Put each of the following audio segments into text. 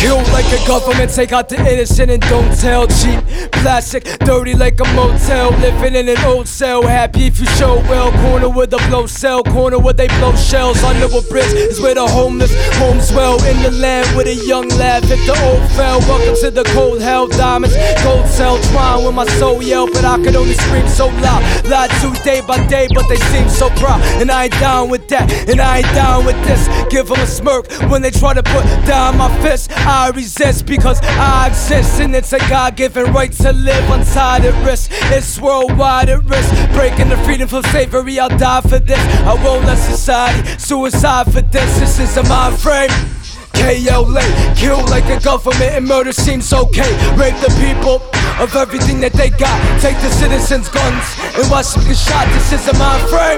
Kill like a government, take out the innocent and don't tell. Cheap, plastic, dirty like a motel. Living in an old cell, happy if you show well. Corner with a blow cell, corner where they blow shells. Under a bridge is where the homeless homes dwell. In the land with a young lad, hit the old fell. Welcome to the cold hell, diamonds, gold cell. Twine with my soul yell, but I could only scream so loud. Lie to day by day, but they seem so proud. And I ain't down with that, and I ain't down with this. Give them a smirk when they try to put down my fist. I resist because I exist, and it's a God-given right to live untied at risk. It's worldwide at risk, breaking the freedom from slavery. I'll die for this, I won't let society suicide for this. This is a mind frame. KLA, kill like the government and murder seems okay. Rape the people of everything that they got. Take the citizens' guns and watch them get shot. This is a mind frame.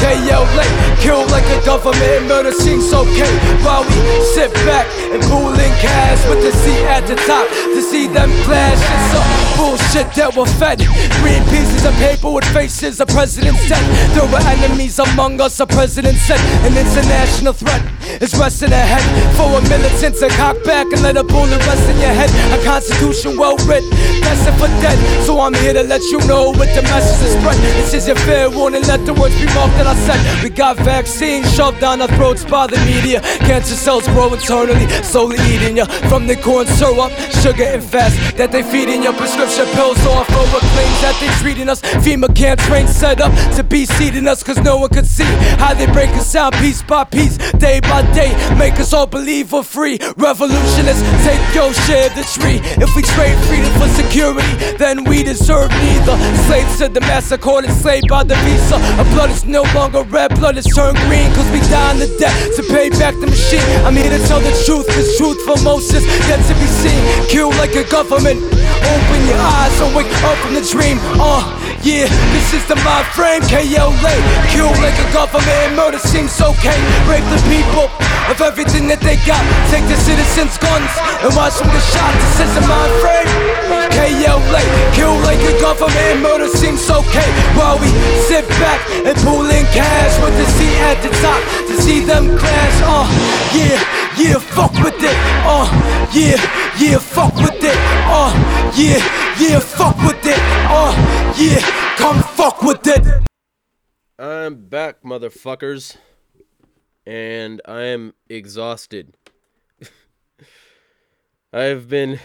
KLA, kill like the government and murder seems okay. While we sit back and pool in cash with the seat at the top to see them clash. It's some bullshit that we're fed. Green pieces of paper with faces of president's death. There were enemies among us, the president said. An international threat is resting ahead. For a militant to cock back and let a bullet rest in your head. A constitution well writ, destined for death. So I'm here to let you know what the message is spread. This is your fair warning, let the words be marked that I said. We got vaccines shoved down our throats by the media. Cancer cells grow internally, slowly eating ya. From the corn syrup, sugar and fast that they feeding your prescription pills. So I throw a claim that they treating us. FEMA campaign set up to be seeding us, cause no one could see how they break us down piece by piece, day by day. Make us all believe we're free. Revolutionists, take your share of the tree. If we trade freedom for security, then we deserve neither. Slaves to the master, caught enslaved by the visa. Our blood is no longer red, blood is turned green, cause we dying to death to pay back the machine. I'm here to tell the truth, cause truth for most is yet to be seen. Kill like a government, open your eyes and wake up from the dream. Yeah, this is the mind frame. KLA, kill like a government and murder seems okay. Rape the people of everything that they got. Take the citizens' guns and watch them get shot. This is the mind frame. KLA, kill like a government and murder seems okay. While we sit back and pull in cash with the seat at the top to see them clash. Yeah, fuck with it. Yeah, fuck with it. Yeah, fuck with it. Yeah, come fuck with it. I'm back, motherfuckers. And I am exhausted. I have been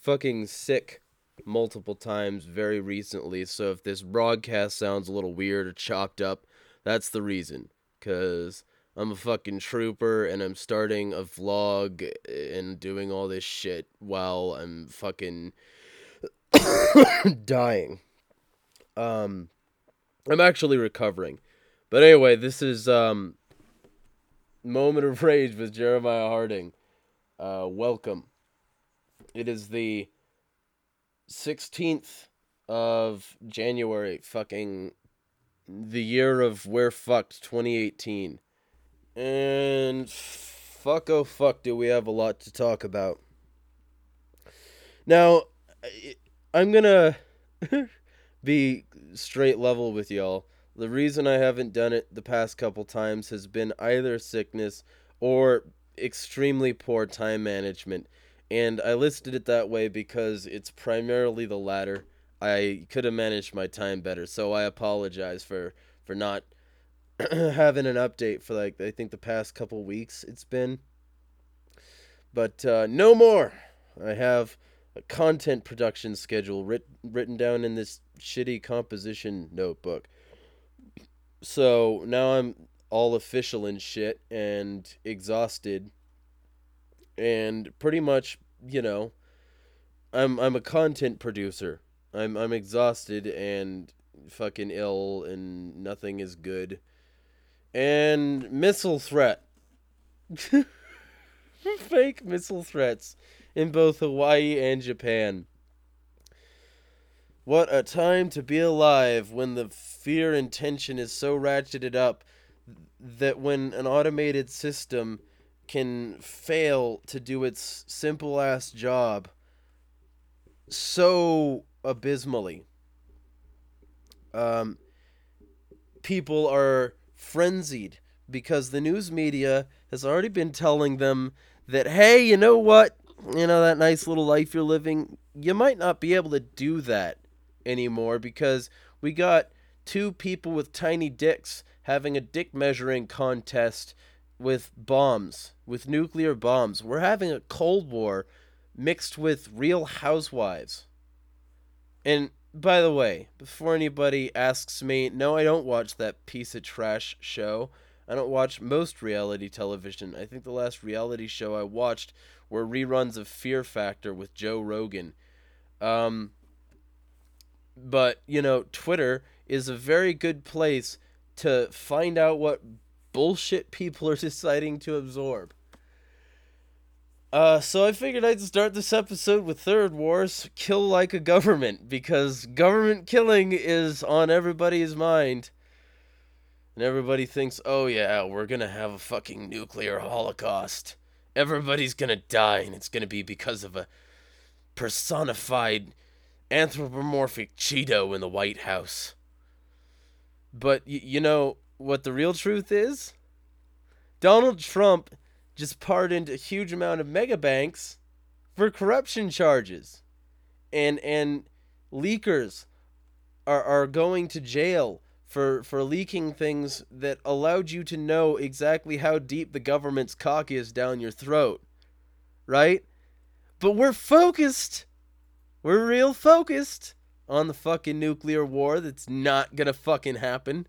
fucking sick multiple times very recently. So if this broadcast sounds a little weird or chopped up, that's the reason. Because I'm a fucking trooper and I'm starting a vlog and doing all this shit while I'm fucking dying. I'm actually recovering. But anyway, this is Moment of Rage with Jeremiah Harding. Welcome. It is the 16th of January, fucking the year of we're fucked, 2018. And fuck oh fuck do we have a lot to talk about. Now, I'm gonna be straight level with y'all. The reason I haven't done it the past couple times has been either sickness or extremely poor time management. And I listed it that way because it's primarily the latter. I could have managed my time better, so I apologize for not having an update for, like, I think the past couple weeks it's been. But no more. I have a content production schedule written down in this shitty composition notebook. So now I'm all official and shit and exhausted and pretty much, you know, I'm a content producer. I'm exhausted and fucking ill and nothing is good. And missile threat. Fake missile threats in both Hawaii and Japan. What a time to be alive when the fear and tension is so ratcheted up that when an automated system can fail to do its simple-ass job so abysmally. People are frenzied because the news media has already been telling them that, hey, you know what? You know, that nice little life you're living, you might not be able to do that anymore because we got two people with tiny dicks having a dick measuring contest with bombs, with nuclear bombs. We're having a Cold War mixed with Real Housewives. And by the way, before anybody asks me, no, I don't watch that piece of trash show. I don't watch most reality television. I think the last reality show I watched were reruns of Fear Factor with Joe Rogan. But, you know, Twitter is a very good place to find out what bullshit people are deciding to absorb. So I figured I'd start this episode with Third Wars, Kill Like a Government, because government killing is on everybody's mind. And everybody thinks, oh yeah, we're gonna have a fucking nuclear holocaust. Everybody's gonna die, and it's gonna be because of a personified anthropomorphic Cheeto in the White House. But you know what the real truth is? Donald Trump just pardoned a huge amount of mega banks for corruption charges. And leakers are going to jail for leaking things that allowed you to know exactly how deep the government's cock is down your throat. Right? But we're focused. We're real focused on the fucking nuclear war that's not gonna fucking happen.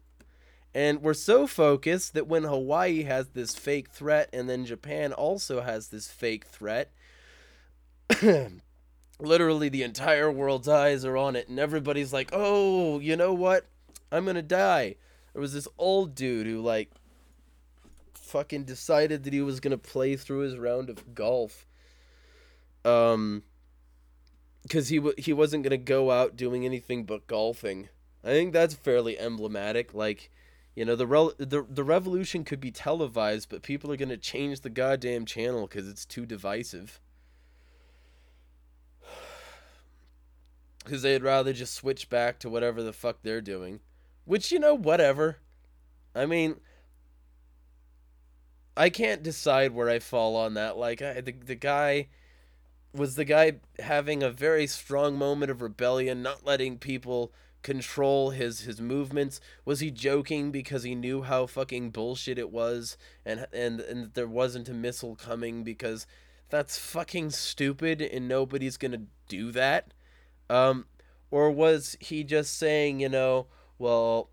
And we're so focused that when Hawaii has this fake threat and then Japan also has this fake threat, literally the entire world's eyes are on it and everybody's like, oh, you know what? I'm gonna die. There was this old dude who like fucking decided that he was gonna play through his round of golf. 'Cause he wasn't gonna go out doing anything but golfing. I think that's fairly emblematic. Like, you know, the revolution could be televised, but people are going to change the goddamn channel because it's too divisive. Because they'd rather just switch back to whatever the fuck they're doing. Which, you know, whatever. I mean, I can't decide where I fall on that. Like, the guy having a very strong moment of rebellion, not letting people control his movements. Was he joking because he knew how fucking bullshit it was and there wasn't a missile coming? Because that's fucking stupid and nobody's gonna do that. Or was he just saying, you know, well,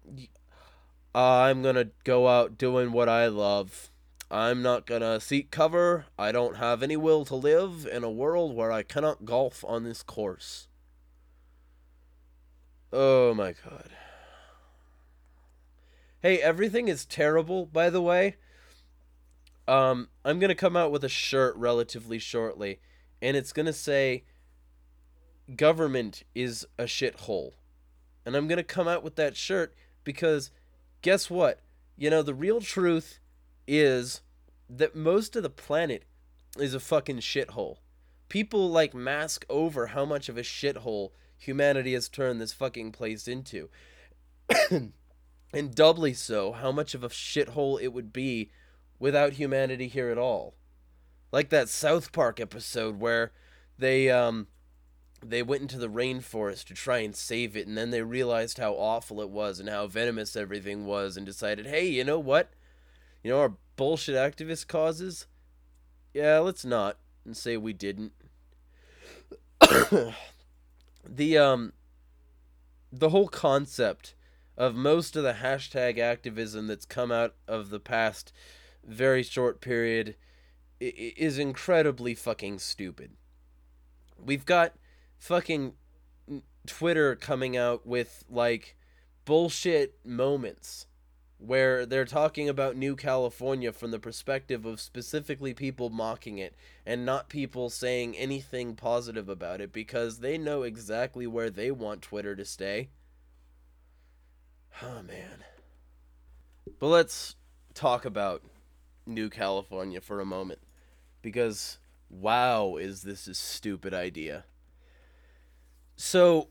I'm gonna go out doing what I love. I'm not gonna seek cover. I don't have any will to live in a world where I cannot golf on this course. Oh my god. Hey, everything is terrible, by the way. I'm going to come out with a shirt relatively shortly, and it's going to say, government is a shithole. And I'm going to come out with that shirt because, guess what? You know, the real truth is that most of the planet is a fucking shithole. People, like, mask over how much of a shithole humanity has turned this fucking place into. And doubly so, how much of a shithole it would be without humanity here at all. Like that South Park episode where they went into the rainforest to try and save it, and then they realized how awful it was and how venomous everything was and decided, hey, you know what? You know our bullshit activist causes? Yeah, let's not and say we didn't. The whole concept of most of the hashtag activism that's come out of the past very short period is incredibly fucking stupid. We've got fucking Twitter coming out with, like, bullshit moments where they're talking about New California from the perspective of specifically people mocking it and not people saying anything positive about it because they know exactly where they want Twitter to stay. Oh, man. But let's talk about New California for a moment because, wow, is this a stupid idea. So,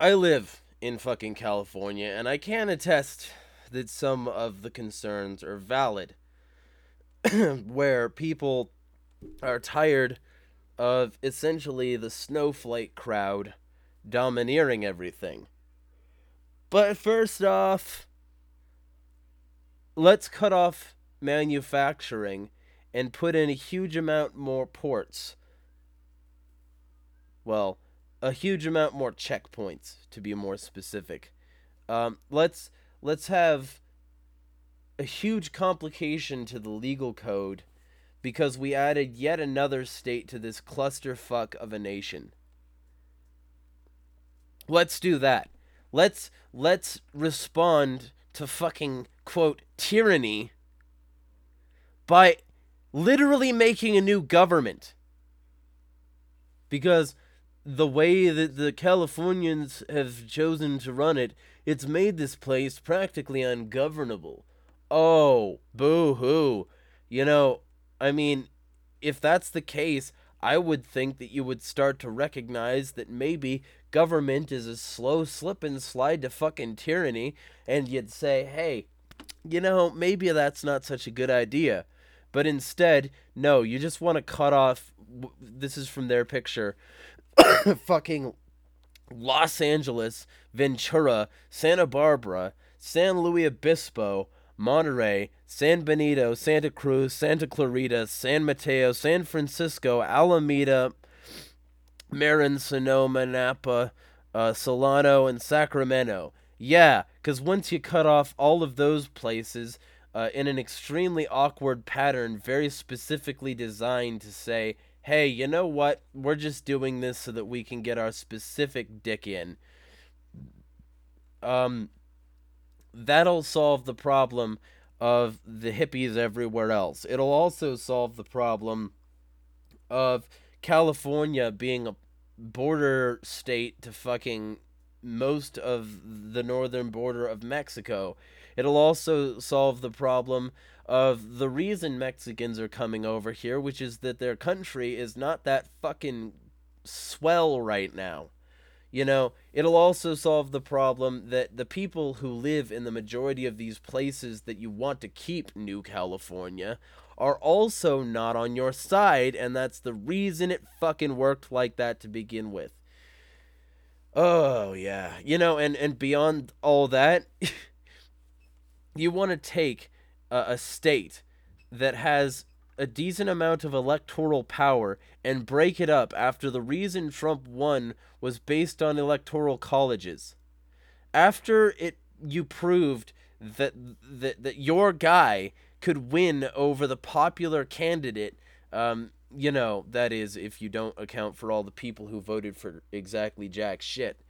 I live in fucking California, and I can attest that some of the concerns are valid where people are tired of essentially the snowflake crowd domineering everything. But first off, let's cut off manufacturing and put in a huge amount more ports. Well, a huge amount more checkpoints, to be more specific. Let's have a huge complication to the legal code because we added yet another state to this clusterfuck of a nation. Let's do that. Let's respond to fucking, quote, tyranny by literally making a new government. Because the way that the Californians have chosen to run it, it's made this place practically ungovernable. Oh, boo-hoo. You know, I mean, if that's the case, I would think that you would start to recognize that maybe government is a slow slip and slide to fucking tyranny, and you'd say, hey, you know, maybe that's not such a good idea. But instead, no, you just want to cut off, this is from their picture, fucking Los Angeles, Ventura, Santa Barbara, San Luis Obispo, Monterey, San Benito, Santa Cruz, Santa Clarita, San Mateo, San Francisco, Alameda, Marin, Sonoma, Napa, Solano, and Sacramento. Yeah, because once you cut off all of those places in an extremely awkward pattern, very specifically designed to say, hey, you know what? We're just doing this so that we can get our specific dick in. That'll solve the problem of the hippies everywhere else. It'll also solve the problem of California being a border state to fucking most of the northern border of Mexico. It'll also solve the problem of the reason Mexicans are coming over here, which is that their country is not that fucking swell right now. You know, it'll also solve the problem that the people who live in the majority of these places that you want to keep New California are also not on your side, and that's the reason it fucking worked like that to begin with. Oh, yeah. You know, and beyond all that, you want to take a state that has a decent amount of electoral power and break it up after the reason Trump won was based on electoral colleges. After you proved that your guy could win over the popular candidate, you know, that is if you don't account for all the people who voted for exactly jack shit,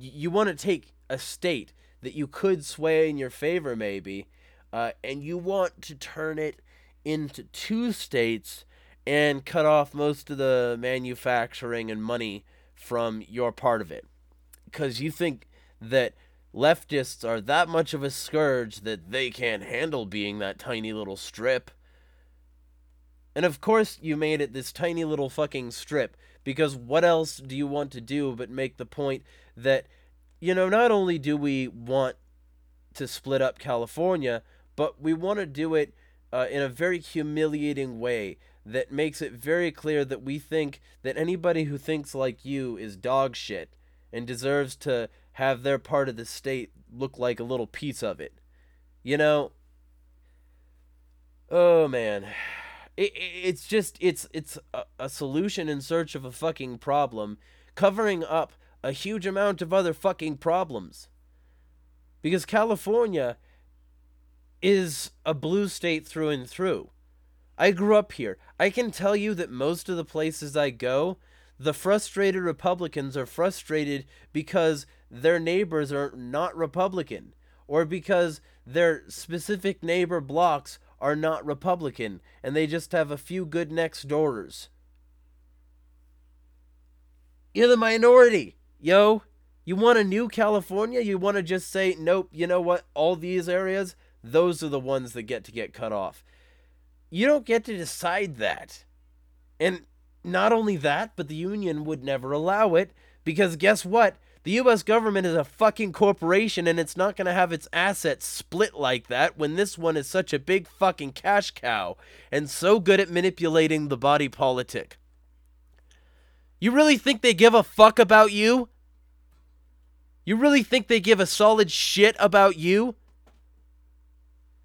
you want to take a state that you could sway in your favor maybe, and you want to turn it into two states and cut off most of the manufacturing and money from your part of it. Because you think that leftists are that much of a scourge that they can't handle being that tiny little strip. And of course you made it this tiny little fucking strip, because what else do you want to do but make the point that, you know, not only do we want to split up California, but we want to do it in a very humiliating way that makes it very clear that we think that anybody who thinks like you is dog shit and deserves to have their part of the state look like a little piece of it. You know? Oh, man. It's just, it's a solution in search of a fucking problem, covering up a huge amount of other fucking problems. Because California is a blue state through and through. I grew up here. I can tell you that most of the places I go, the frustrated Republicans are frustrated because their neighbors are not Republican, or because their specific neighbor blocks are not Republican, and they just have a few good next doors. You're the minority. Yo, you want a new California? You want to just say, nope, you know what? All these areas, those are the ones that get cut off. You don't get to decide that. And not only that, but the union would never allow it, because guess what? The U.S. government is a fucking corporation, and it's not going to have its assets split like that when this one is such a big fucking cash cow and so good at manipulating the body politic. You really think they give a fuck about you? You really think they give a solid shit about you?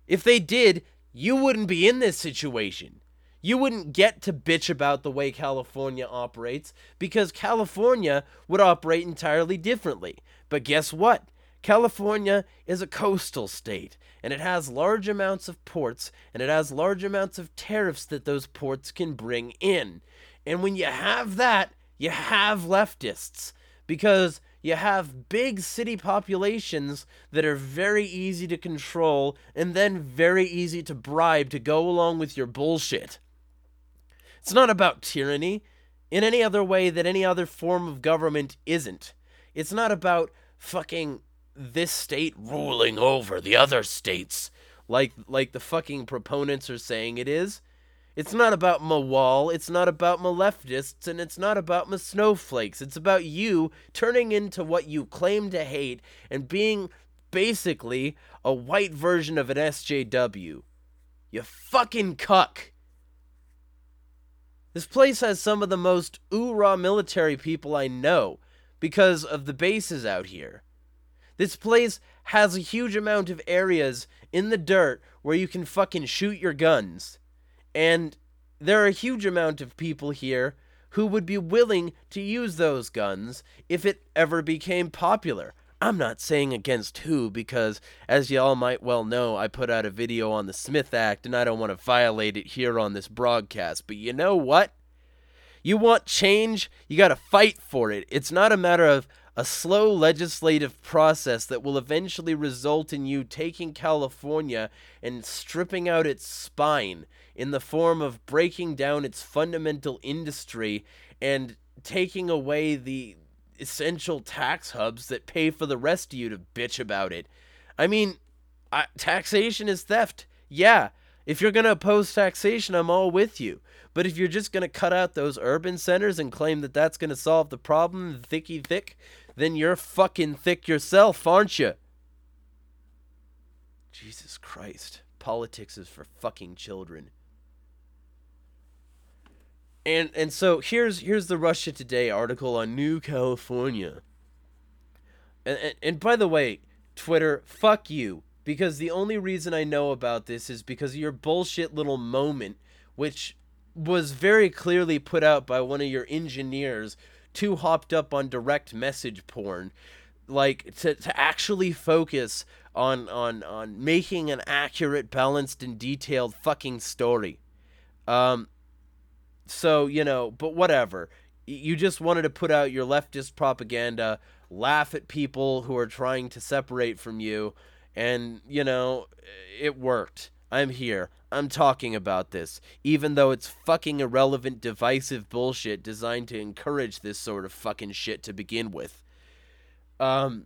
If they did, you wouldn't be in this situation. You wouldn't get to bitch about the way California operates, because California would operate entirely differently. But guess what? California is a coastal state, and it has large amounts of ports, and it has large amounts of tariffs that those ports can bring in. And when you have that, you have leftists, because you have big city populations that are very easy to control and then very easy to bribe to go along with your bullshit. It's not about tyranny in any other way that any other form of government isn't. It's not about fucking this state ruling over the other states like the fucking proponents are saying it is. It's not about my wall, it's not about my leftists, and it's not about my snowflakes. It's about you turning into what you claim to hate and being basically a white version of an SJW. You fucking cuck. This place has some of the most oorah military people I know because of the bases out here. This place has a huge amount of areas in the dirt where you can fucking shoot your guns. And there are a huge amount of people here who would be willing to use those guns if it ever became popular. I'm not saying against who, because as y'all might well know, I put out a video on the Smith Act and I don't want to violate it here on this broadcast. But you know what? You want change, you got to fight for it. It's not a matter of a slow legislative process that will eventually result in you taking California and stripping out its spine in the form of breaking down its fundamental industry and taking away the essential tax hubs that pay for the rest of you to bitch about it. I mean, taxation is theft. Yeah, if you're going to oppose taxation, I'm all with you. But if you're just going to cut out those urban centers and claim that that's going to solve the problem, thicky thick, then you're fucking thick yourself, aren't you? Jesus Christ. Politics is for fucking children. And so here's the Russia Today article on New California. And by the way, Twitter, fuck you. Because the only reason I know about this is because of your bullshit little moment, which was very clearly put out by one of your engineers too hopped up on direct message porn, like to actually focus on making an accurate, balanced, and detailed fucking story. So, you know, but whatever. You just wanted to put out your leftist propaganda, laugh at people who are trying to separate from you, and, you know, it worked. I'm here. I'm talking about this, even though it's fucking irrelevant, divisive bullshit designed to encourage this sort of fucking shit to begin with. Where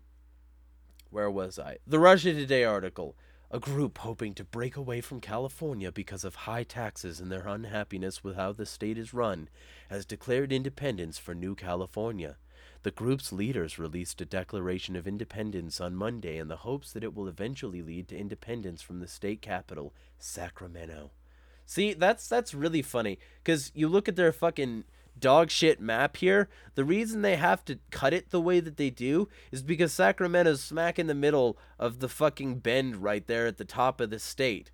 was I? The Russia Today article. A group hoping to break away from California because of high taxes and their unhappiness with how the state is run has declared independence for New California. The group's leaders released a declaration of independence on Monday in the hopes that it will eventually lead to independence from the state capital, Sacramento. See, that's really funny, because you look at their fucking dog shit map here. The reason they have to cut it the way that they do is because Sacramento's smack in the middle of the fucking bend right there at the top of the state.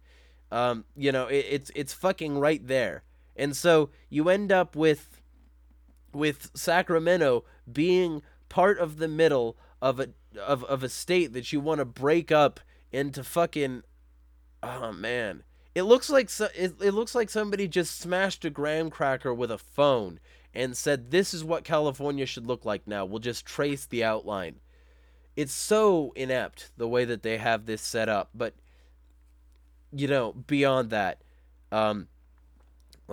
You know, it's fucking right there. And so you end up with Sacramento being part of the middle of a state that you want to break up into fucking, oh man, it looks like somebody just smashed a graham cracker with a phone and said, this is what California should look like now. We'll just trace the outline. It's so inept the way that they have this set up, but you know, beyond that, let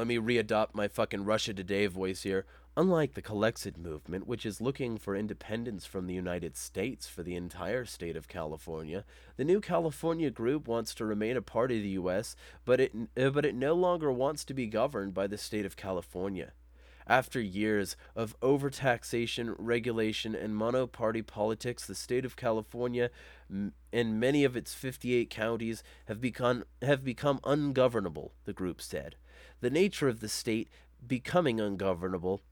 me readopt my fucking Russia Today voice here. Unlike the Colexit movement, which is looking for independence from the United States for the entire state of California, the New California group wants to remain a part of the U.S., but it no longer wants to be governed by the state of California. After years of overtaxation, regulation, and monoparty politics, the state of California and many of its 58 counties have become ungovernable, the group said. The nature of the state becoming ungovernable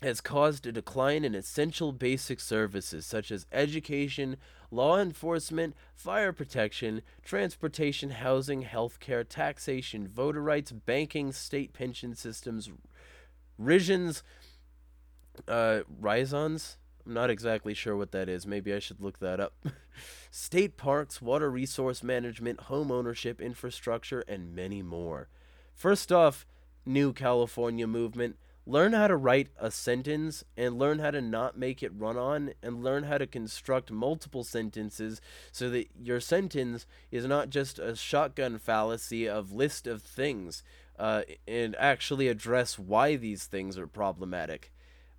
has caused a decline in essential basic services such as education, law enforcement, fire protection, transportation, housing, healthcare, taxation, voter rights, banking, state pension systems, Rizons? I'm not exactly sure what that is. Maybe I should look that up. State parks, water resource management, home ownership, infrastructure, and many more. First off, New California movement, learn how to write a sentence and learn how to not make it run on and learn how to construct multiple sentences so that your sentence is not just a shotgun fallacy of list of things and actually address why these things are problematic.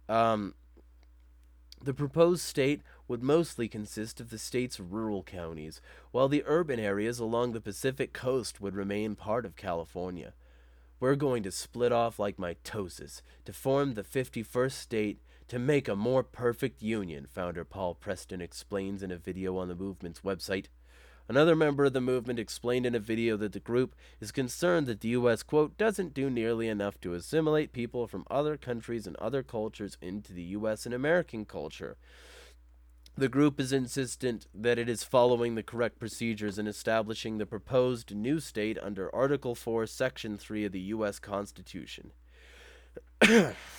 The proposed state would mostly consist of the state's rural counties, while the urban areas along the Pacific coast would remain part of California. We're going to split off like mitosis to form the 51st state to make a more perfect union, founder Paul Preston explains in a video on the movement's website. Another member of the movement explained in a video that the group is concerned that the U.S., quote, doesn't do nearly enough to assimilate people from other countries and other cultures into the U.S. and American culture. The group is insistent that it is following the correct procedures in establishing the proposed new state under Article 4, Section 3 of the U.S. Constitution.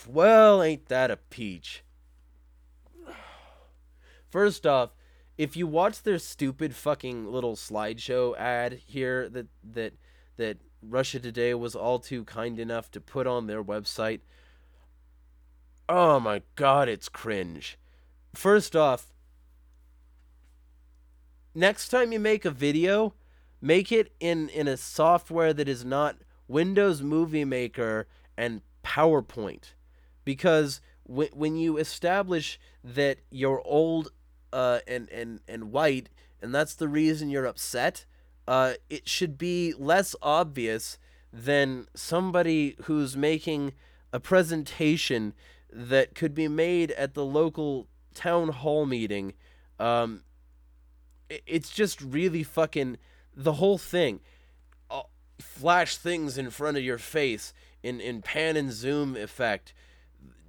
Well, ain't that a peach. First off, if you watch their stupid fucking little slideshow ad here that Russia Today was all too kind enough to put on their website, oh my god, it's cringe. First off, next time you make a video, make it in a software that is not Windows Movie Maker and PowerPoint. Because when you establish that you're old and white, and that's the reason you're upset, it should be less obvious than somebody who's making a presentation that could be made at the local town hall meeting. It's just really fucking the whole thing. I'll flash things in front of your face in pan and zoom effect.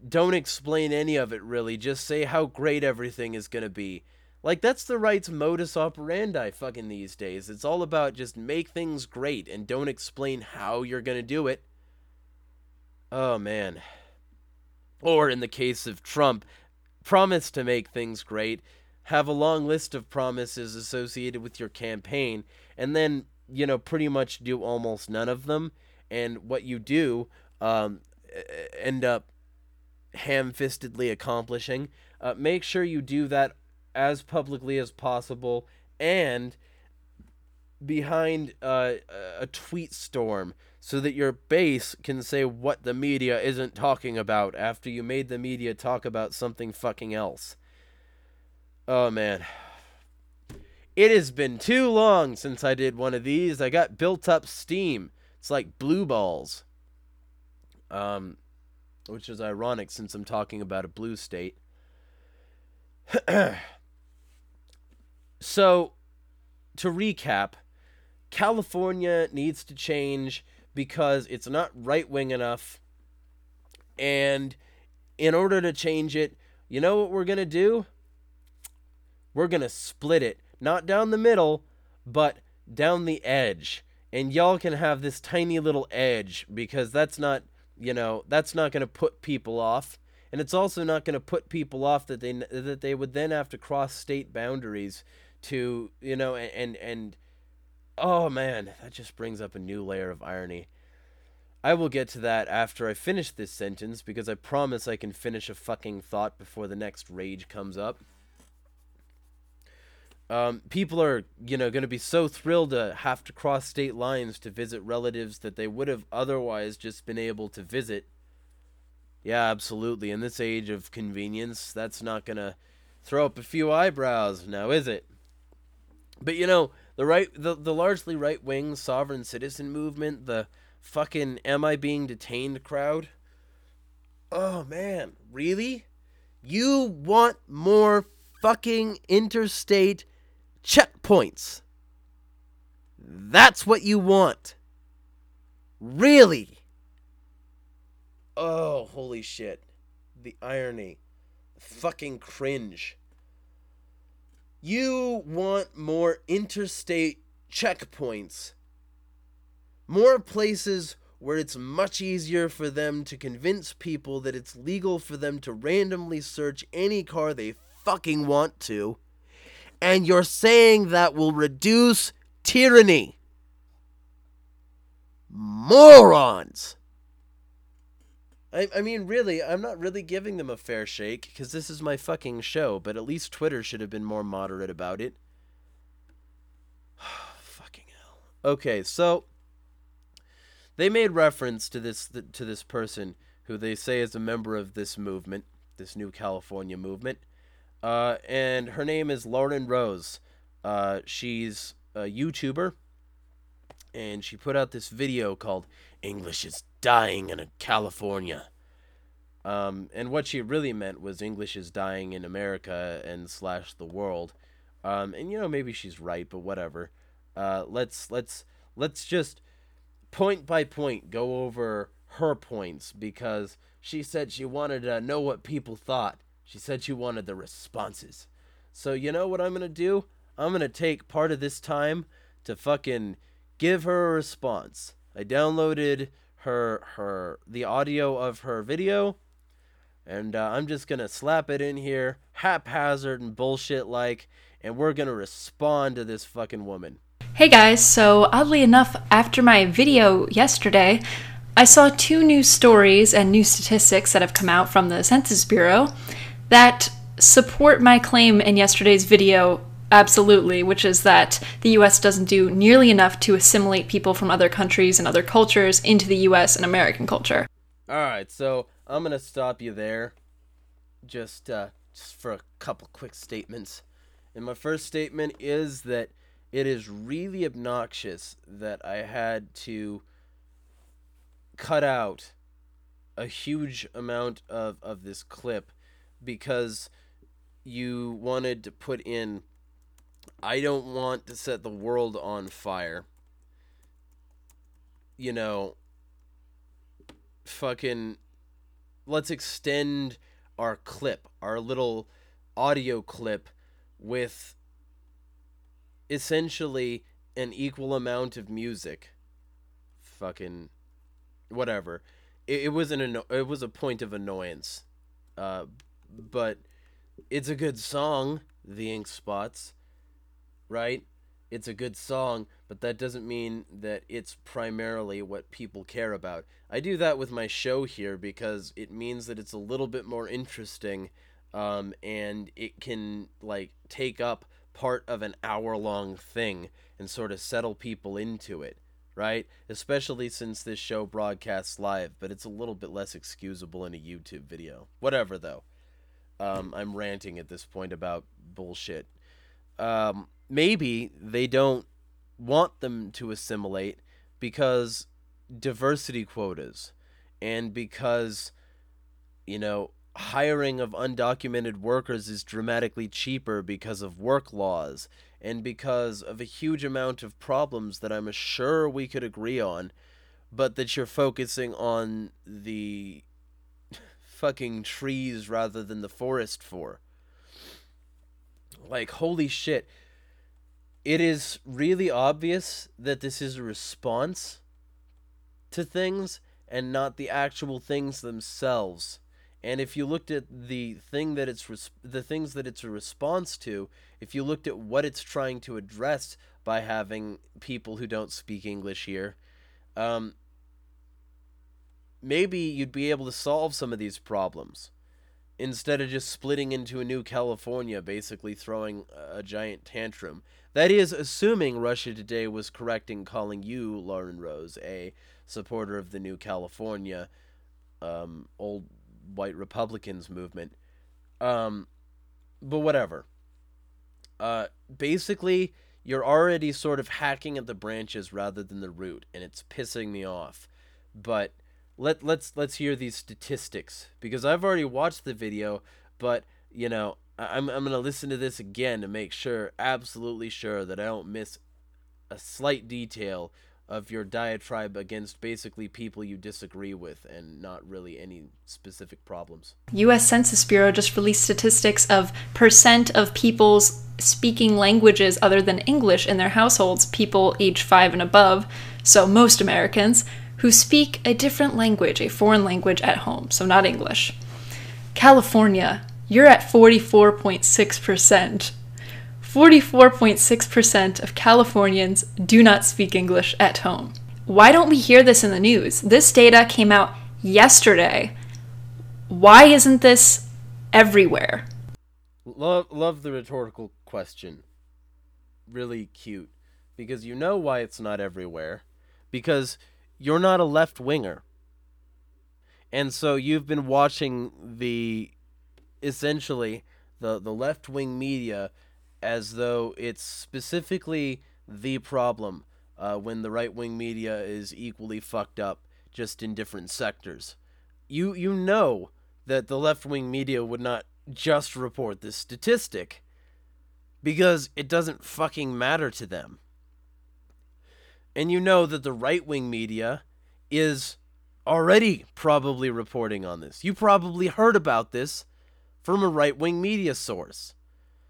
Don't explain any of it really. Just say how great everything is going to be. Like, that's the right's modus operandi fucking these days. It's all about just make things great and don't explain how you're going to do it. Oh, man. Or in the case of Trump, promise to make things great. Have a long list of promises associated with your campaign, and then, you know, pretty much do almost none of them, and what you do end up ham-fistedly accomplishing. Make sure you do that as publicly as possible, and behind a tweet storm, so that your base can say what the media isn't talking about after you made the media talk about something fucking else. Oh, man. It has been too long since I did one of these. I got built up steam. It's like blue balls. Which is ironic since I'm talking about a blue state. So, to recap, California needs to change because it's not right-wing enough. And in order to change it, you know what we're going to do? We're going to split it, not down the middle, but down the edge. And y'all can have this tiny little edge because that's not, you know, that's not going to put people off. And it's also not going to put people off that they would then have to cross state boundaries to, you know, and oh man, that just brings up a new layer of irony. I will get to that after I finish this sentence because I promise I can finish a fucking thought before the next rage comes up. People are, you know, going to be so thrilled to have to cross state lines to visit relatives that they would have otherwise just been able to visit. Yeah, absolutely. In this age of convenience, that's not going to throw up a few eyebrows now, is it? But, you know, the largely right-wing sovereign citizen movement, the fucking am I being detained crowd, oh man, really? You want more fucking interstate checkpoints? That's what you want? Really? Oh, holy shit. The irony. Fucking cringe. You want more interstate checkpoints. More places where it's much easier for them to convince people that it's legal for them to randomly search any car they fucking want to. And you're saying that will reduce tyranny. Morons. I mean, really, I'm not really giving them a fair shake because this is my fucking show, but at least Twitter should have been more moderate about it. Fucking hell. Okay, so they made reference to this person who they say is a member of this movement, this new California movement, and her name is Lauren Rose. She's a YouTuber, and she put out this video called English is Dying in California. And what she really meant was English is dying in America and / the world. And you know, maybe she's right, but whatever. Let's just point by point go over her points, because she said she wanted to know what people thought. She said she wanted the responses. So you know what I'm going to do? I'm going to take part of this time to fucking give her a response. I downloaded the audio of her video, and I'm just gonna slap it in here haphazard and bullshit like, and we're gonna respond to this fucking woman. Hey guys, so oddly enough, after my video yesterday, I saw 2 new stories and new statistics that have come out from the Census Bureau that support my claim in yesterday's video absolutely, which is that the U.S. doesn't do nearly enough to assimilate people from other countries and other cultures into the U.S. and American culture. All right, so I'm going to stop you there just for a couple quick statements. And my first statement is that it is really obnoxious that I had to cut out a huge amount of this clip because you wanted to put in, I don't want to set the world on fire. You know, fucking, let's extend our clip, our little audio clip, with essentially an equal amount of music. Fucking, whatever. It was a point of annoyance. But it's a good song, The Ink Spots. Right? It's a good song, but that doesn't mean that it's primarily what people care about. I do that with my show here because it means that it's a little bit more interesting, and it can, like, take up part of an hour-long thing and sort of settle people into it, right? Especially since this show broadcasts live, but it's a little bit less excusable in a YouTube video. Whatever, though. I'm ranting at this point about bullshit. Maybe they don't want them to assimilate because diversity quotas and because, you know, hiring of undocumented workers is dramatically cheaper because of work laws and because of a huge amount of problems that I'm sure we could agree on, but that you're focusing on the fucking trees rather than the forest for. Like, holy shit. It is really obvious that this is a response to things and not the actual things themselves. And if you looked at the things that it's a response to, if you looked at what it's trying to address by having people who don't speak English here, maybe you'd be able to solve some of these problems. Instead of just splitting into a new California, basically throwing a giant tantrum. That is, assuming Russia Today was correct in calling you, Lauren Rose, a supporter of the new California, old white Republicans movement. But whatever. Basically, you're already sort of hacking at the branches rather than the root, and it's pissing me off. But let's hear these statistics, because I've already watched the video, but you know, I'm gonna listen to this again to make sure, absolutely sure, that I don't miss a slight detail of your diatribe against basically people you disagree with and not really any specific problems. U.S. Census Bureau just released statistics of % of people's speaking languages other than English in their households, people age 5 and above, so most Americans, who speak a different language, a foreign language at home, so not English. California, you're at 44.6%. 44.6% of Californians do not speak English at home. Why don't we hear this in the news? This data came out yesterday. Why isn't this everywhere? Love the rhetorical question. Really cute. Because you know why it's not everywhere. Because you're not a left-winger. And so you've been watching the, essentially, the left-wing media as though it's specifically the problem, when the right-wing media is equally fucked up, just in different sectors. You know that the left-wing media would not just report this statistic, because it doesn't fucking matter to them. And you know that the right-wing media is already probably reporting on this. You probably heard about this from a right-wing media source.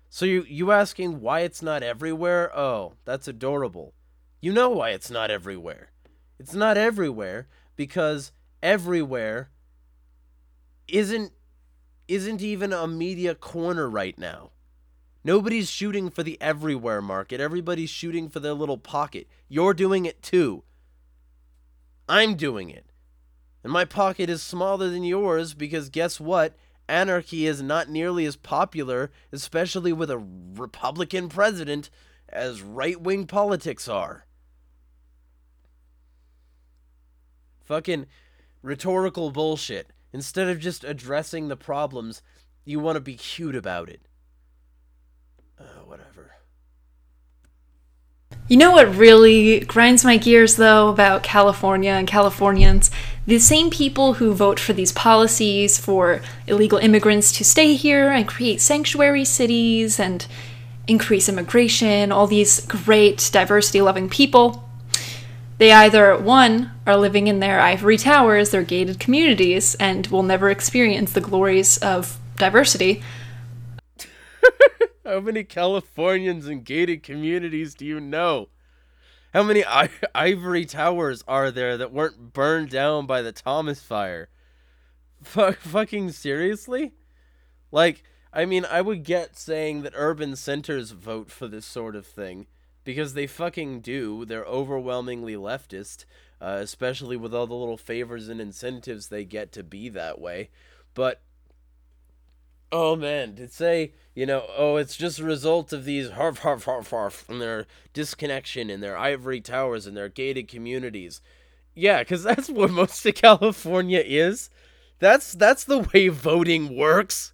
So you asking why it's not everywhere? Oh, that's adorable. You know why it's not everywhere. It's not everywhere because everywhere isn't even a media corner right now. Nobody's shooting for the everywhere market. Everybody's shooting for their little pocket. You're doing it too. I'm doing it. And my pocket is smaller than yours because guess what? Anarchy is not nearly as popular, especially with a Republican president, as right-wing politics are. Fucking rhetorical bullshit. Instead of just addressing the problems, you want to be cute about it. Whatever. You know what really grinds my gears, though, about California and Californians? The same people who vote for these policies for illegal immigrants to stay here and create sanctuary cities and increase immigration, all these great diversity-loving people, they either, one, are living in their ivory towers, their gated communities, and will never experience the glories of diversity. How many Californians in gated communities do you know? How many ivory towers are there that weren't burned down by the Thomas fire? Fucking seriously? Like, I mean, I would get saying that urban centers vote for this sort of thing, because they fucking do. They're overwhelmingly leftist, especially with all the little favors and incentives they get to be that way. But oh man, to say, you know, oh, it's just a result of these harf, harf, harf, harf, and their disconnection and their ivory towers and their gated communities. Yeah, because that's what most of California is. That's the way voting works.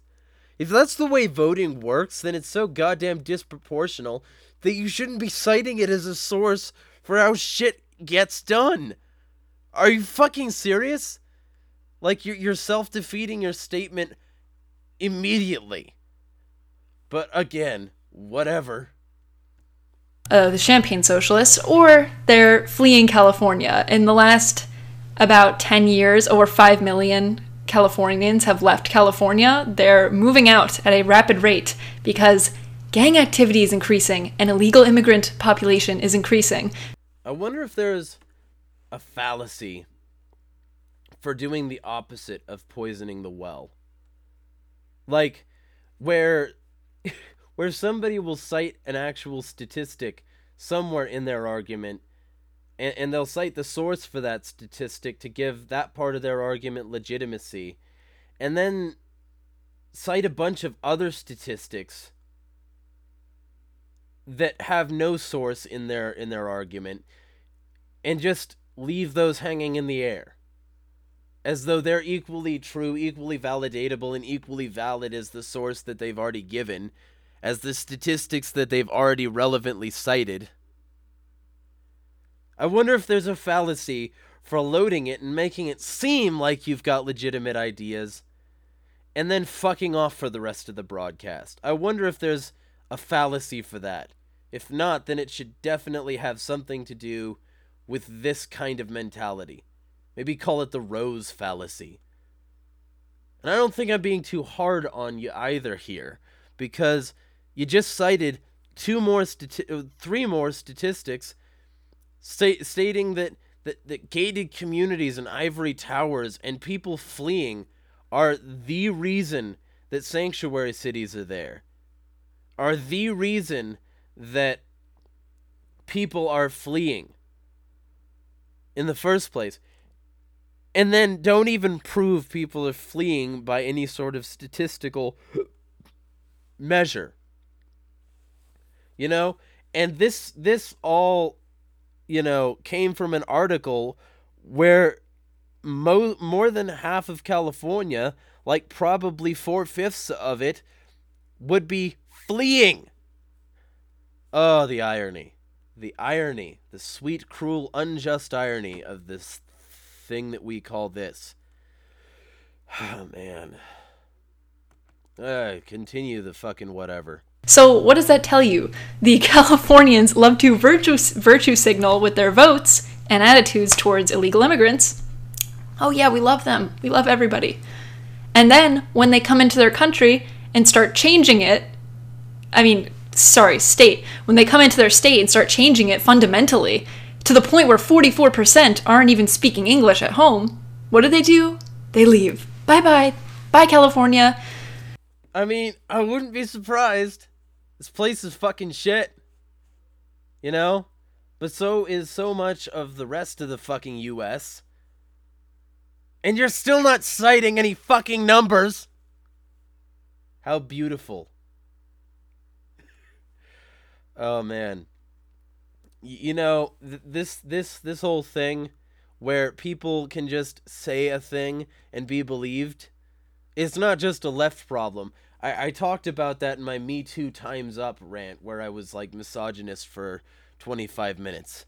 If that's the way voting works, then it's so goddamn disproportional that you shouldn't be citing it as a source for how shit gets done. Are you fucking serious? Like, you're self-defeating your statement immediately. But again, whatever. The champagne socialists, or they're fleeing California. In the last about 10 years, over 5 million Californians have left California. They're moving out at a rapid rate because gang activity is increasing and illegal immigrant population is increasing. I wonder if there's a fallacy for doing the opposite of poisoning the well. Like, where somebody will cite an actual statistic somewhere in their argument, and they'll cite the source for that statistic to give that part of their argument legitimacy, and then cite a bunch of other statistics that have no source in their argument, and just leave those hanging in the air, as though they're equally true, equally validatable, and equally valid as the source that they've already given, as the statistics that they've already relevantly cited. I wonder if there's a fallacy for loading it and making it seem like you've got legitimate ideas, and then fucking off for the rest of the broadcast. I wonder if there's a fallacy for that. If not, then it should definitely have something to do with this kind of mentality. Maybe call it the Rose fallacy. And I don't think I'm being too hard on you either here, because you just cited three more statistics stating that gated communities and ivory towers and people fleeing are the reason that sanctuary cities are there, are the reason that people are fleeing in the first place. And then don't even prove people are fleeing by any sort of statistical measure. You know? And this all, you know, came from an article where more than half of California, like probably 4/5 of it, would be fleeing. Oh, the irony. The irony. The sweet, cruel, unjust irony of this thing that we call this. Oh, man. Continue the fucking whatever. So what does that tell you? The Californians love to virtue signal with their votes and attitudes towards illegal immigrants. Oh yeah, we love them. We love everybody. And then when they come into their country and start changing it, when they come into their state and start changing it fundamentally to the point where 44% aren't even speaking English at home, what do? They leave. Bye-bye. Bye, California. I wouldn't be surprised. This place is fucking shit. You know? But so is so much of the rest of the fucking U.S. And you're still not citing any fucking numbers. How beautiful. Oh, man. You know, this whole thing where people can just say a thing and be believed, it's not just a left problem. I talked about that in my Me Too Time's Up rant where I was like misogynist for 25 minutes.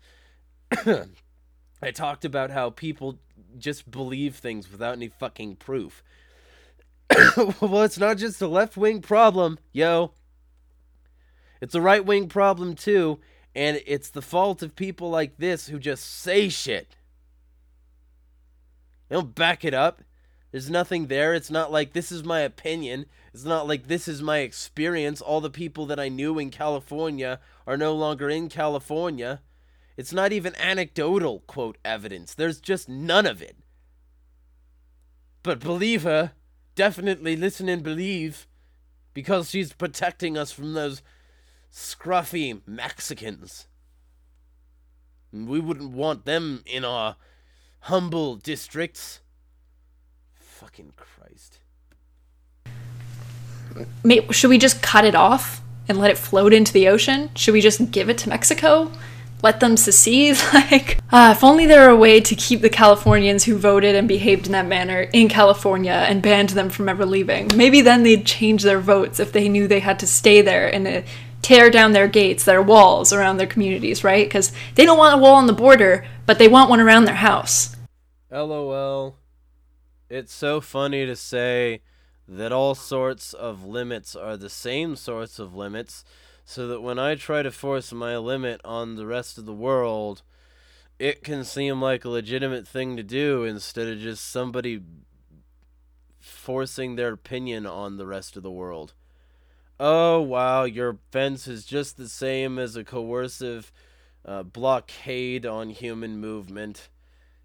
I talked about how people just believe things without any fucking proof. Well, it's not just a left-wing problem, yo. It's a right-wing problem too, and it's the fault of people like this who just say shit. They don't back it up. There's nothing there. It's not like this is my opinion. It's not like this is my experience. All the people that I knew in California are no longer in California. It's not even anecdotal, quote, evidence. There's just none of it. But believe her. Definitely listen and believe, because she's protecting us from those scruffy Mexicans. We wouldn't want them in our humble districts. Fucking Christ. Should we just cut it off and let it float into the ocean? Should we just give it to Mexico? Let them secede? If only there were a way to keep the Californians who voted and behaved in that manner in California and banned them from ever leaving. Maybe then they'd change their votes if they knew they had to stay there and tear down their gates, their walls around their communities, right? Because they don't want a wall on the border, but they want one around their house. LOL. It's so funny to say that all sorts of limits are the same sorts of limits, so that when I try to force my limit on the rest of the world, it can seem like a legitimate thing to do instead of just somebody forcing their opinion on the rest of the world. Oh, wow, your fence is just the same as a coercive blockade on human movement.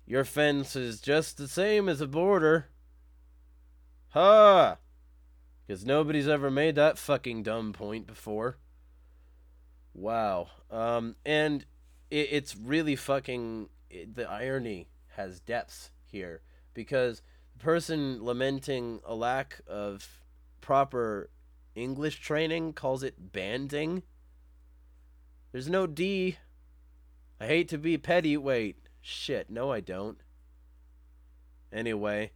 Your fence is just the same as a border. Ha! Because nobody's ever made that fucking dumb point before. Wow. And it's really fucking... the irony has depths here. Because the person lamenting a lack of proper English training calls it banding. There's no D. I hate to be petty. Wait. Shit, no I don't. Anyway,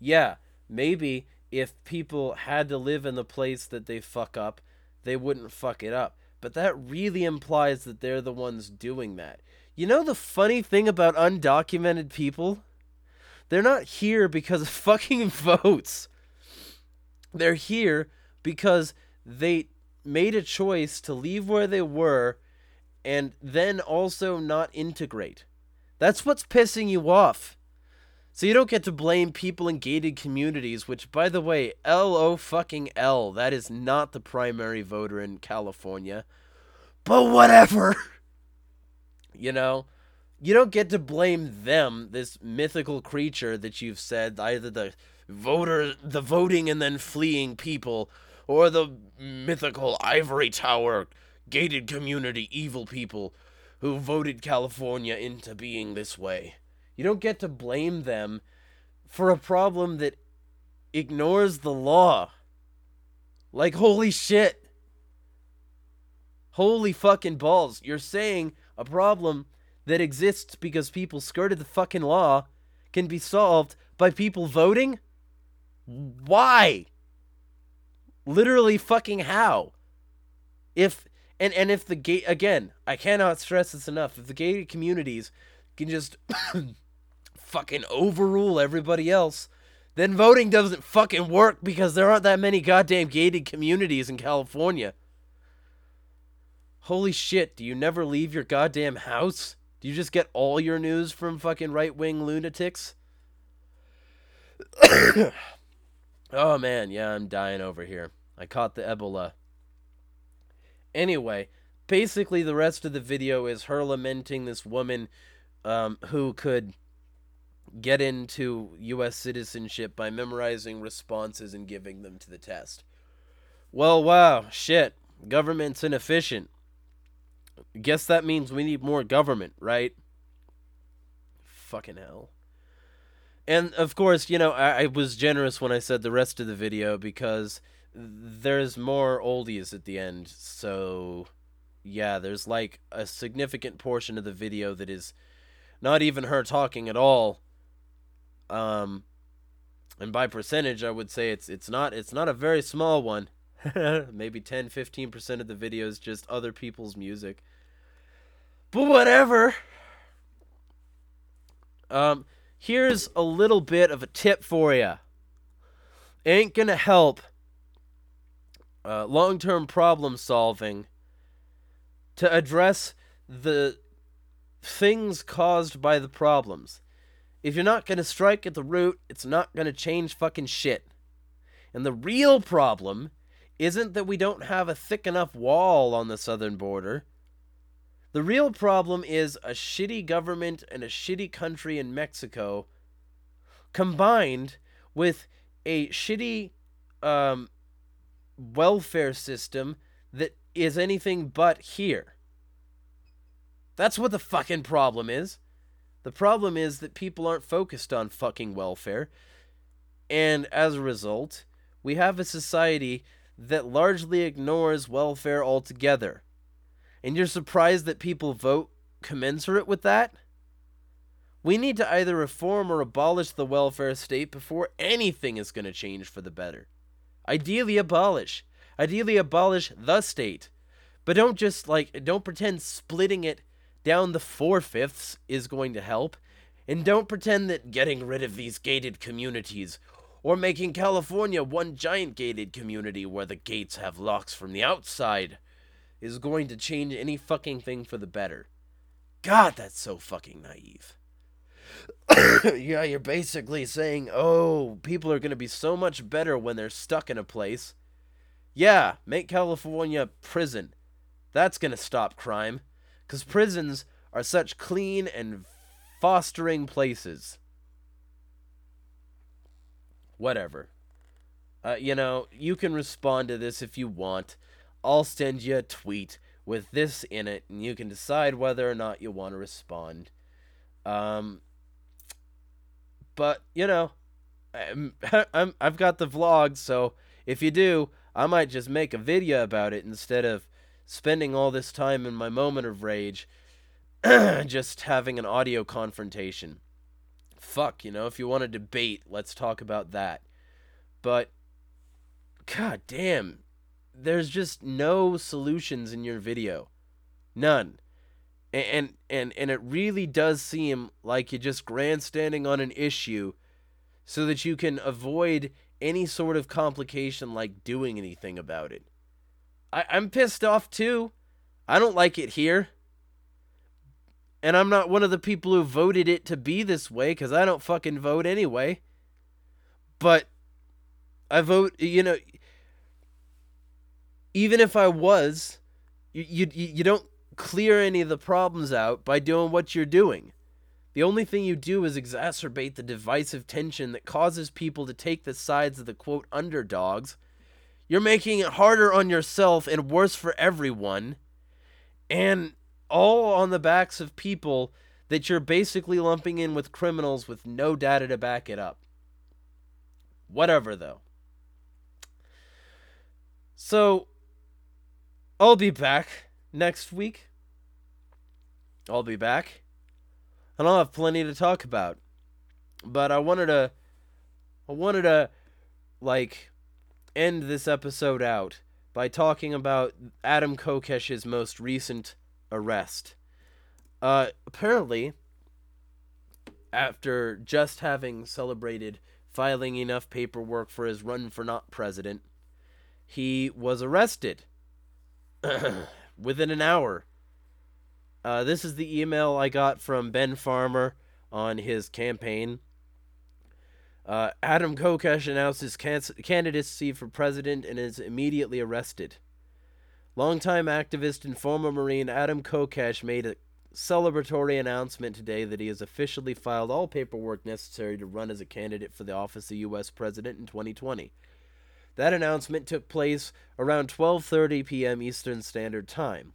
yeah, maybe if people had to live in the place that they fuck up, they wouldn't fuck it up. But that really implies that they're the ones doing that. You know the funny thing about undocumented people? They're not here because of fucking votes. They're here because they made a choice to leave where they were and then also not integrate. That's what's pissing you off. So you don't get to blame people in gated communities, which, by the way, L-O-fucking-L. That is not the primary voter in California. But whatever! You know, you don't get to blame them, this mythical creature that you've said, either the voting and then fleeing people, or the mythical ivory tower, gated community, evil people who voted California into being this way. You don't get to blame them for a problem that ignores the law. Like, holy shit. Holy fucking balls. You're saying a problem that exists because people skirted the fucking law can be solved by people voting? Why? Literally fucking how? If the gate, again, I cannot stress this enough, if the gated communities can just fucking overrule everybody else, then voting doesn't fucking work because there aren't that many goddamn gated communities in California. Holy shit, do you never leave your goddamn house? Do you just get all your news from fucking right-wing lunatics? Oh man, yeah, I'm dying over here. I caught the Ebola. Anyway, basically the rest of the video is her lamenting this woman who could get into U.S. citizenship by memorizing responses and giving them to the test. Well, wow, shit. Government's inefficient. Guess that means we need more government, right? Fucking hell. And, of course, you know, I was generous when I said the rest of the video because there's more oldies at the end. So, yeah, there's, like, a significant portion of the video that is not even her talking at all. And by percentage, I would say it's not a very small one. Maybe 10-15% of the video is just other people's music. But whatever. Here's a little bit of a tip for ya. Ain't gonna help long-term problem solving to address the things caused by the problems. If you're not gonna strike at the root, it's not gonna change fucking shit. And the real problem isn't that we don't have a thick enough wall on the southern border. The real problem is a shitty government and a shitty country in Mexico combined with a shitty welfare system that is anything but here. That's what the fucking problem is. The problem is that people aren't focused on fucking welfare. And as a result, we have a society that largely ignores welfare altogether. And you're surprised that people vote commensurate with that? We need to either reform or abolish the welfare state before anything is going to change for the better. Ideally abolish. Ideally abolish the state. But don't just, like, don't pretend splitting it down the 4/5 is going to help. And don't pretend that getting rid of these gated communities or making California one giant gated community where the gates have locks from the outside is going to change any fucking thing for the better. God, that's so fucking naive. Yeah, you're basically saying, oh, people are going to be so much better when they're stuck in a place. Yeah, make California a prison. That's going to stop crime. Because prisons are such clean and fostering places. Whatever. You know, you can respond to this if you want. I'll send you a tweet with this in it, and you can decide whether or not you want to respond. But, you know, I've got the vlog, so if you do, I might just make a video about it instead of spending all this time in my moment of rage just having an audio confrontation. Fuck, you know, if you want to debate, let's talk about that. But, god damn, there's just no solutions in your video. None. And it really does seem like you're just grandstanding on an issue so that you can avoid any sort of complication like doing anything about it. I'm pissed off too. I don't like it here. And I'm not one of the people who voted it to be this way, because I don't fucking vote anyway. But I vote, you know, even if I was, you don't clear any of the problems out by doing what you're doing. The only thing you do is exacerbate the divisive tension that causes people to take the sides of the quote underdogs. You're making it harder on yourself and worse for everyone, and all on the backs of people that you're basically lumping in with criminals with no data to back it up. Whatever, though. So I'll be back next week. I'll be back, and I'll have plenty to talk about. But I wanted to like end this episode out by talking about Adam Kokesh's most recent arrest. Apparently, after just having celebrated filing enough paperwork for his run for not president, he was arrested. Within an hour. This is the email I got from Ben Farmer on his campaign. Adam Kokesh announces candidacy for president and is immediately arrested. Longtime activist and former Marine Adam Kokesh made a celebratory announcement today that he has officially filed all paperwork necessary to run as a candidate for the office of U.S. President in 2020. That announcement took place around 12:30 p.m. Eastern Standard Time.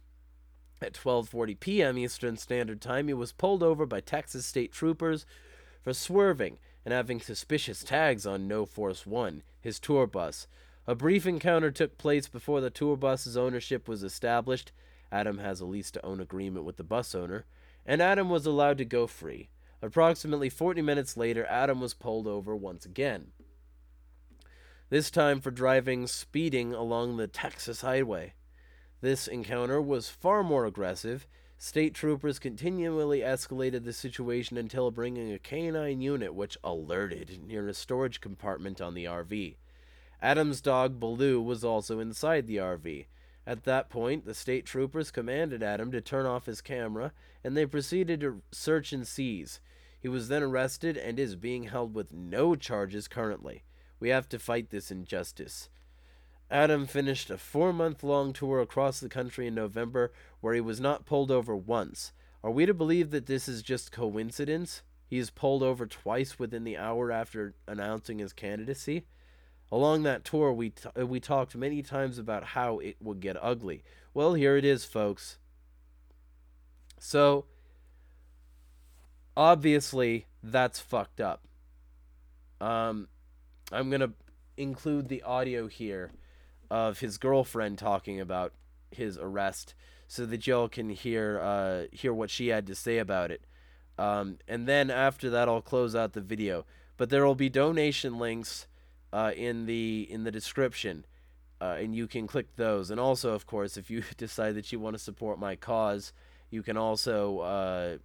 At 12:40 p.m. Eastern Standard Time, he was pulled over by Texas state troopers for swerving and having suspicious tags on No Force One, his tour bus. A brief encounter took place before the tour bus's ownership was established. Adam has a lease-to-own agreement with the bus owner, and Adam was allowed to go free. Approximately 40 minutes later, Adam was pulled over once again. This time for driving speeding along the Texas highway. This encounter was far more aggressive. State troopers continually escalated the situation until bringing a canine unit, which alerted near a storage compartment on the RV. Adam's dog, Baloo, was also inside the RV. At that point, the state troopers commanded Adam to turn off his camera, and they proceeded to search and seize. He was then arrested and is being held with no charges currently. We have to fight this injustice. Adam finished a 4-month-long tour across the country in November where he was not pulled over once. Are we to believe that this is just coincidence? He is pulled over twice within the hour after announcing his candidacy. Along that tour, we talked many times about how it would get ugly. Well, here it is, folks. So, obviously, that's fucked up. I'm going to include the audio here of his girlfriend talking about his arrest so that y'all can hear what she had to say about it. And then after that, I'll close out the video. But there will be donation links in the description, and you can click those. And also, of course, if you decide that you want to support my cause, you can also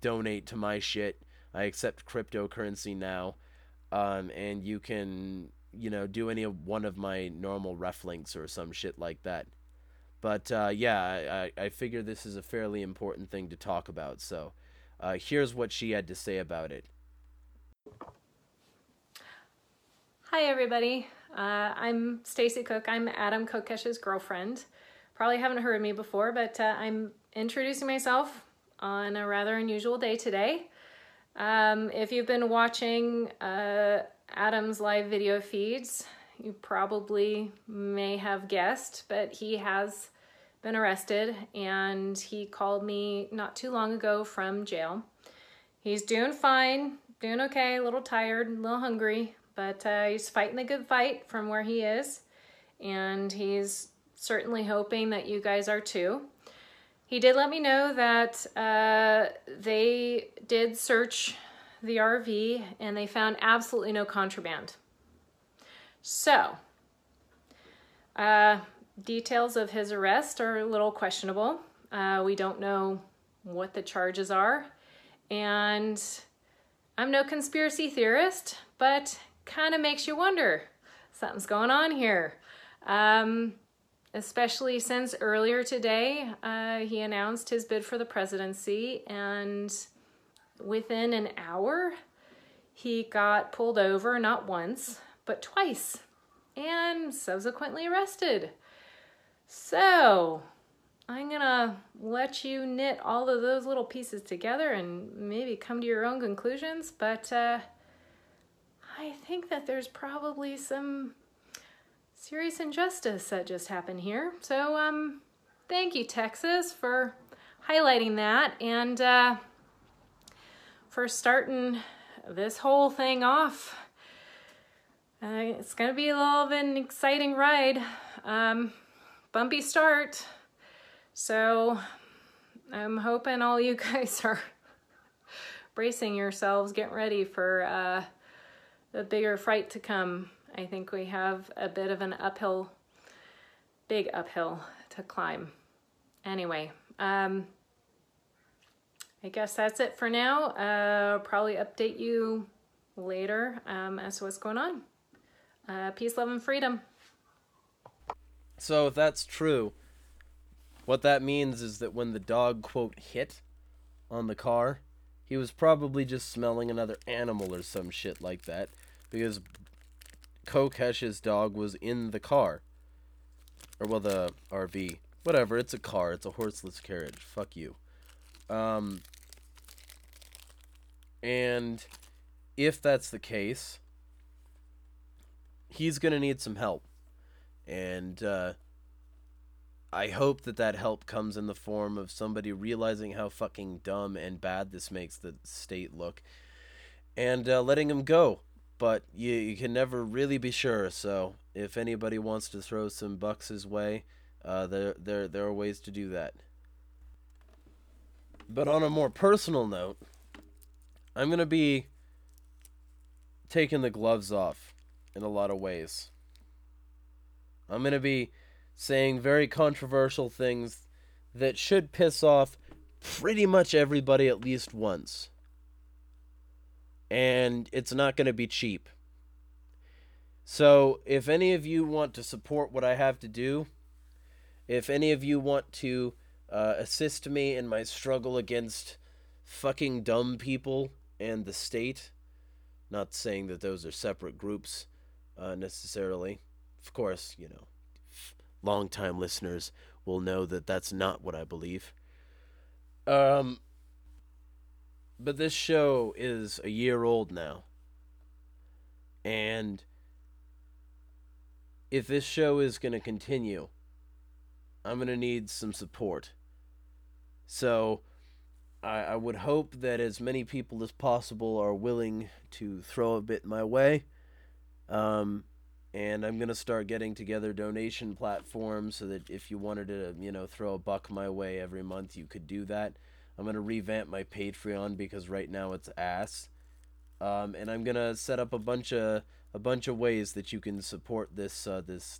donate to my shit. I accept cryptocurrency now. And you can, you know, do any of one of my normal ref links or some shit like that. But, yeah, I figure this is a fairly important thing to talk about. So here's what she had to say about it. Hi, everybody. I'm Stacy Cook. I'm Adam Kokesh's girlfriend. Probably haven't heard of me before, but I'm introducing myself on a rather unusual day today. If you've been watching Adam's live video feeds, you probably may have guessed, but he has been arrested, and he called me not too long ago from jail. He's doing fine, doing okay, a little tired, a little hungry, but he's fighting the good fight from where he is, and he's certainly hoping that you guys are too. He did let me know that they did search the RV and they found absolutely no contraband. So, details of his arrest are a little questionable. We don't know what the charges are. And I'm no conspiracy theorist, but kind of makes you wonder, something's going on here. Especially since earlier today, he announced his bid for the presidency, and within an hour, he got pulled over, not once, but twice, and subsequently arrested. So I'm gonna let you knit all of those little pieces together and maybe come to your own conclusions, but I think that there's probably some serious injustice that just happened here. So thank you, Texas, for highlighting that, and for starting this whole thing off. It's gonna be a little bit of an exciting ride. Bumpy start. So I'm hoping all you guys are bracing yourselves, getting ready for the bigger fight to come. I think we have a bit of an big uphill to climb. Anyway, I guess that's it for now. I'll probably update you later as to what's going on. Peace, love, and freedom. So if that's true, what that means is that when the dog, quote, hit on the car, he was probably just smelling another animal or some shit like that, because Kokesh's dog was in the car. Or, well, the RV. Whatever, it's a car. It's a horseless carriage. Fuck you. And if that's the case, he's gonna need some help. And, I hope that that help comes in the form of somebody realizing how fucking dumb and bad this makes the state look, and letting him go. But you can never really be sure, so if anybody wants to throw some bucks his way, there are ways to do that. But on a more personal note, I'm going to be taking the gloves off in a lot of ways. I'm going to be saying very controversial things that should piss off pretty much everybody at least once. And it's not going to be cheap. So if any of you want to support what I have to do, if any of you want to assist me in my struggle against fucking dumb people and the state, not saying that those are separate groups necessarily, of course, you know, long-time listeners will know that that's not what I believe. But this show is a year old now. And if this show is going to continue, I'm going to need some support. So I would hope that as many people as possible are willing to throw a bit my way. And I'm going to start getting together donation platforms so that if you wanted to, you know, throw a buck my way every month, you could do that. I'm going to revamp my Patreon because right now it's ass. And I'm going to set up a bunch of ways that you can support this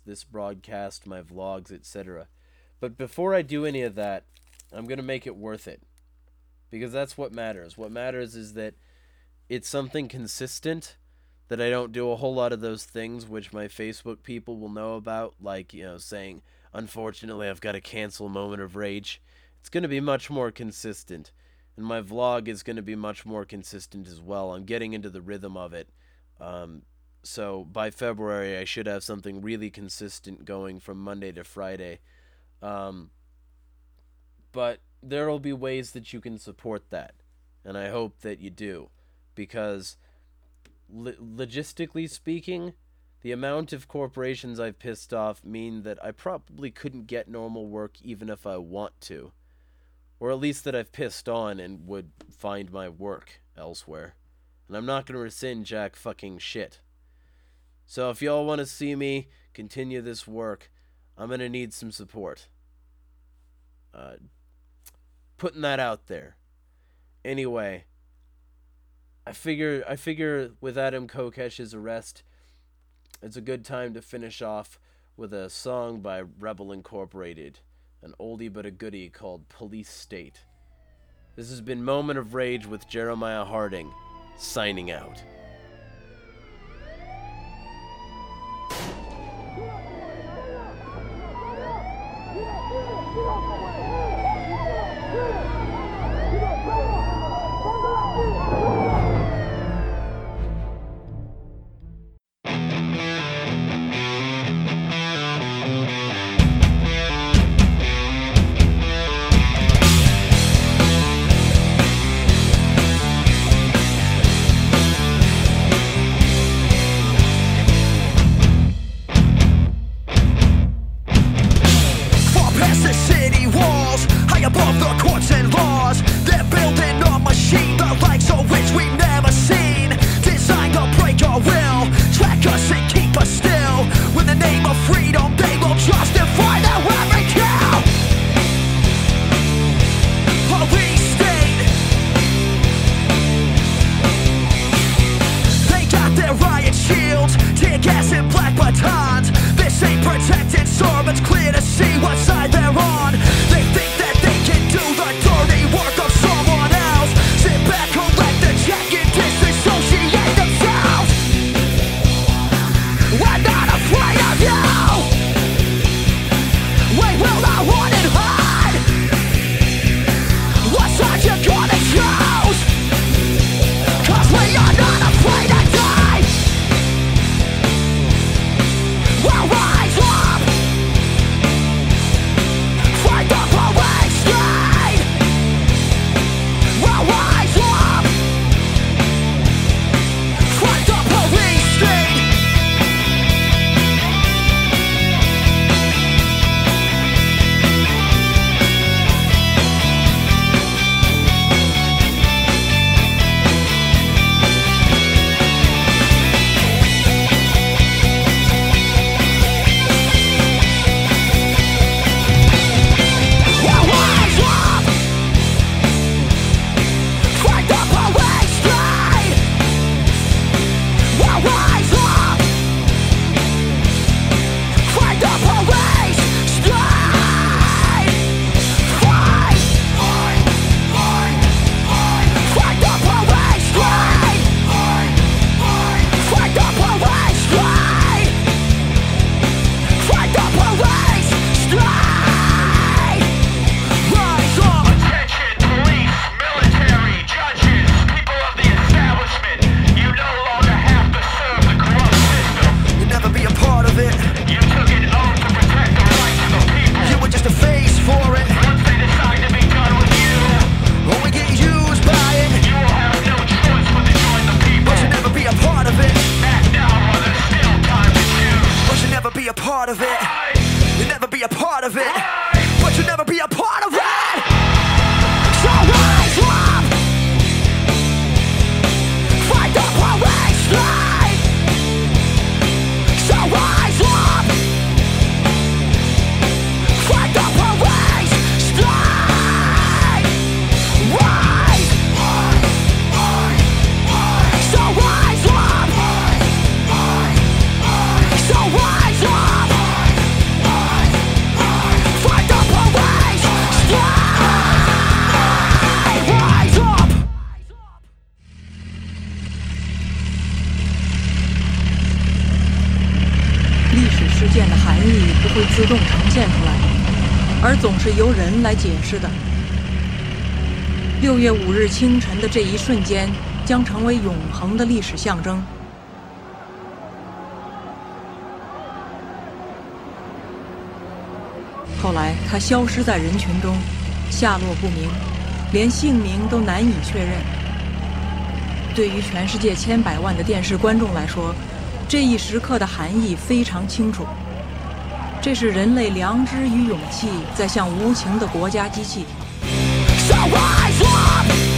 this broadcast, my vlogs, etc. But before I do any of that, I'm going to make it worth it. Because that's what matters. What matters is that it's something consistent, that I don't do a whole lot of those things which my Facebook people will know about, like, you know, saying, unfortunately, I've got to cancel Moment of Rage. It's going to be much more consistent, and my vlog is going to be much more consistent as well. I'm getting into the rhythm of it, so by February I should have something really consistent going from Monday to Friday, but there will be ways that you can support that, and I hope that you do, because logistically speaking, the amount of corporations I've pissed off mean that I probably couldn't get normal work even if I want to. Or at least that I've pissed on and would find my work elsewhere. And I'm not going to rescind jack fucking shit. So if y'all want to see me continue this work, I'm going to need some support. Putting that out there. Anyway, I figure with Adam Kokesh's arrest, it's a good time to finish off with a song by Rebel Incorporated, an oldie but a goodie called Police State. This has been Moment of Rage with Jeremiah Harding, signing out.6月5日清晨的这一瞬间将成为永恒的历史象征。后来，他消失在人群中，下落不明，连姓名都难以确认。对于全世界千百万的电视观众来说，这一时刻的含义非常清楚。这是人类良知与勇气在向无情的国家机器。So rise up!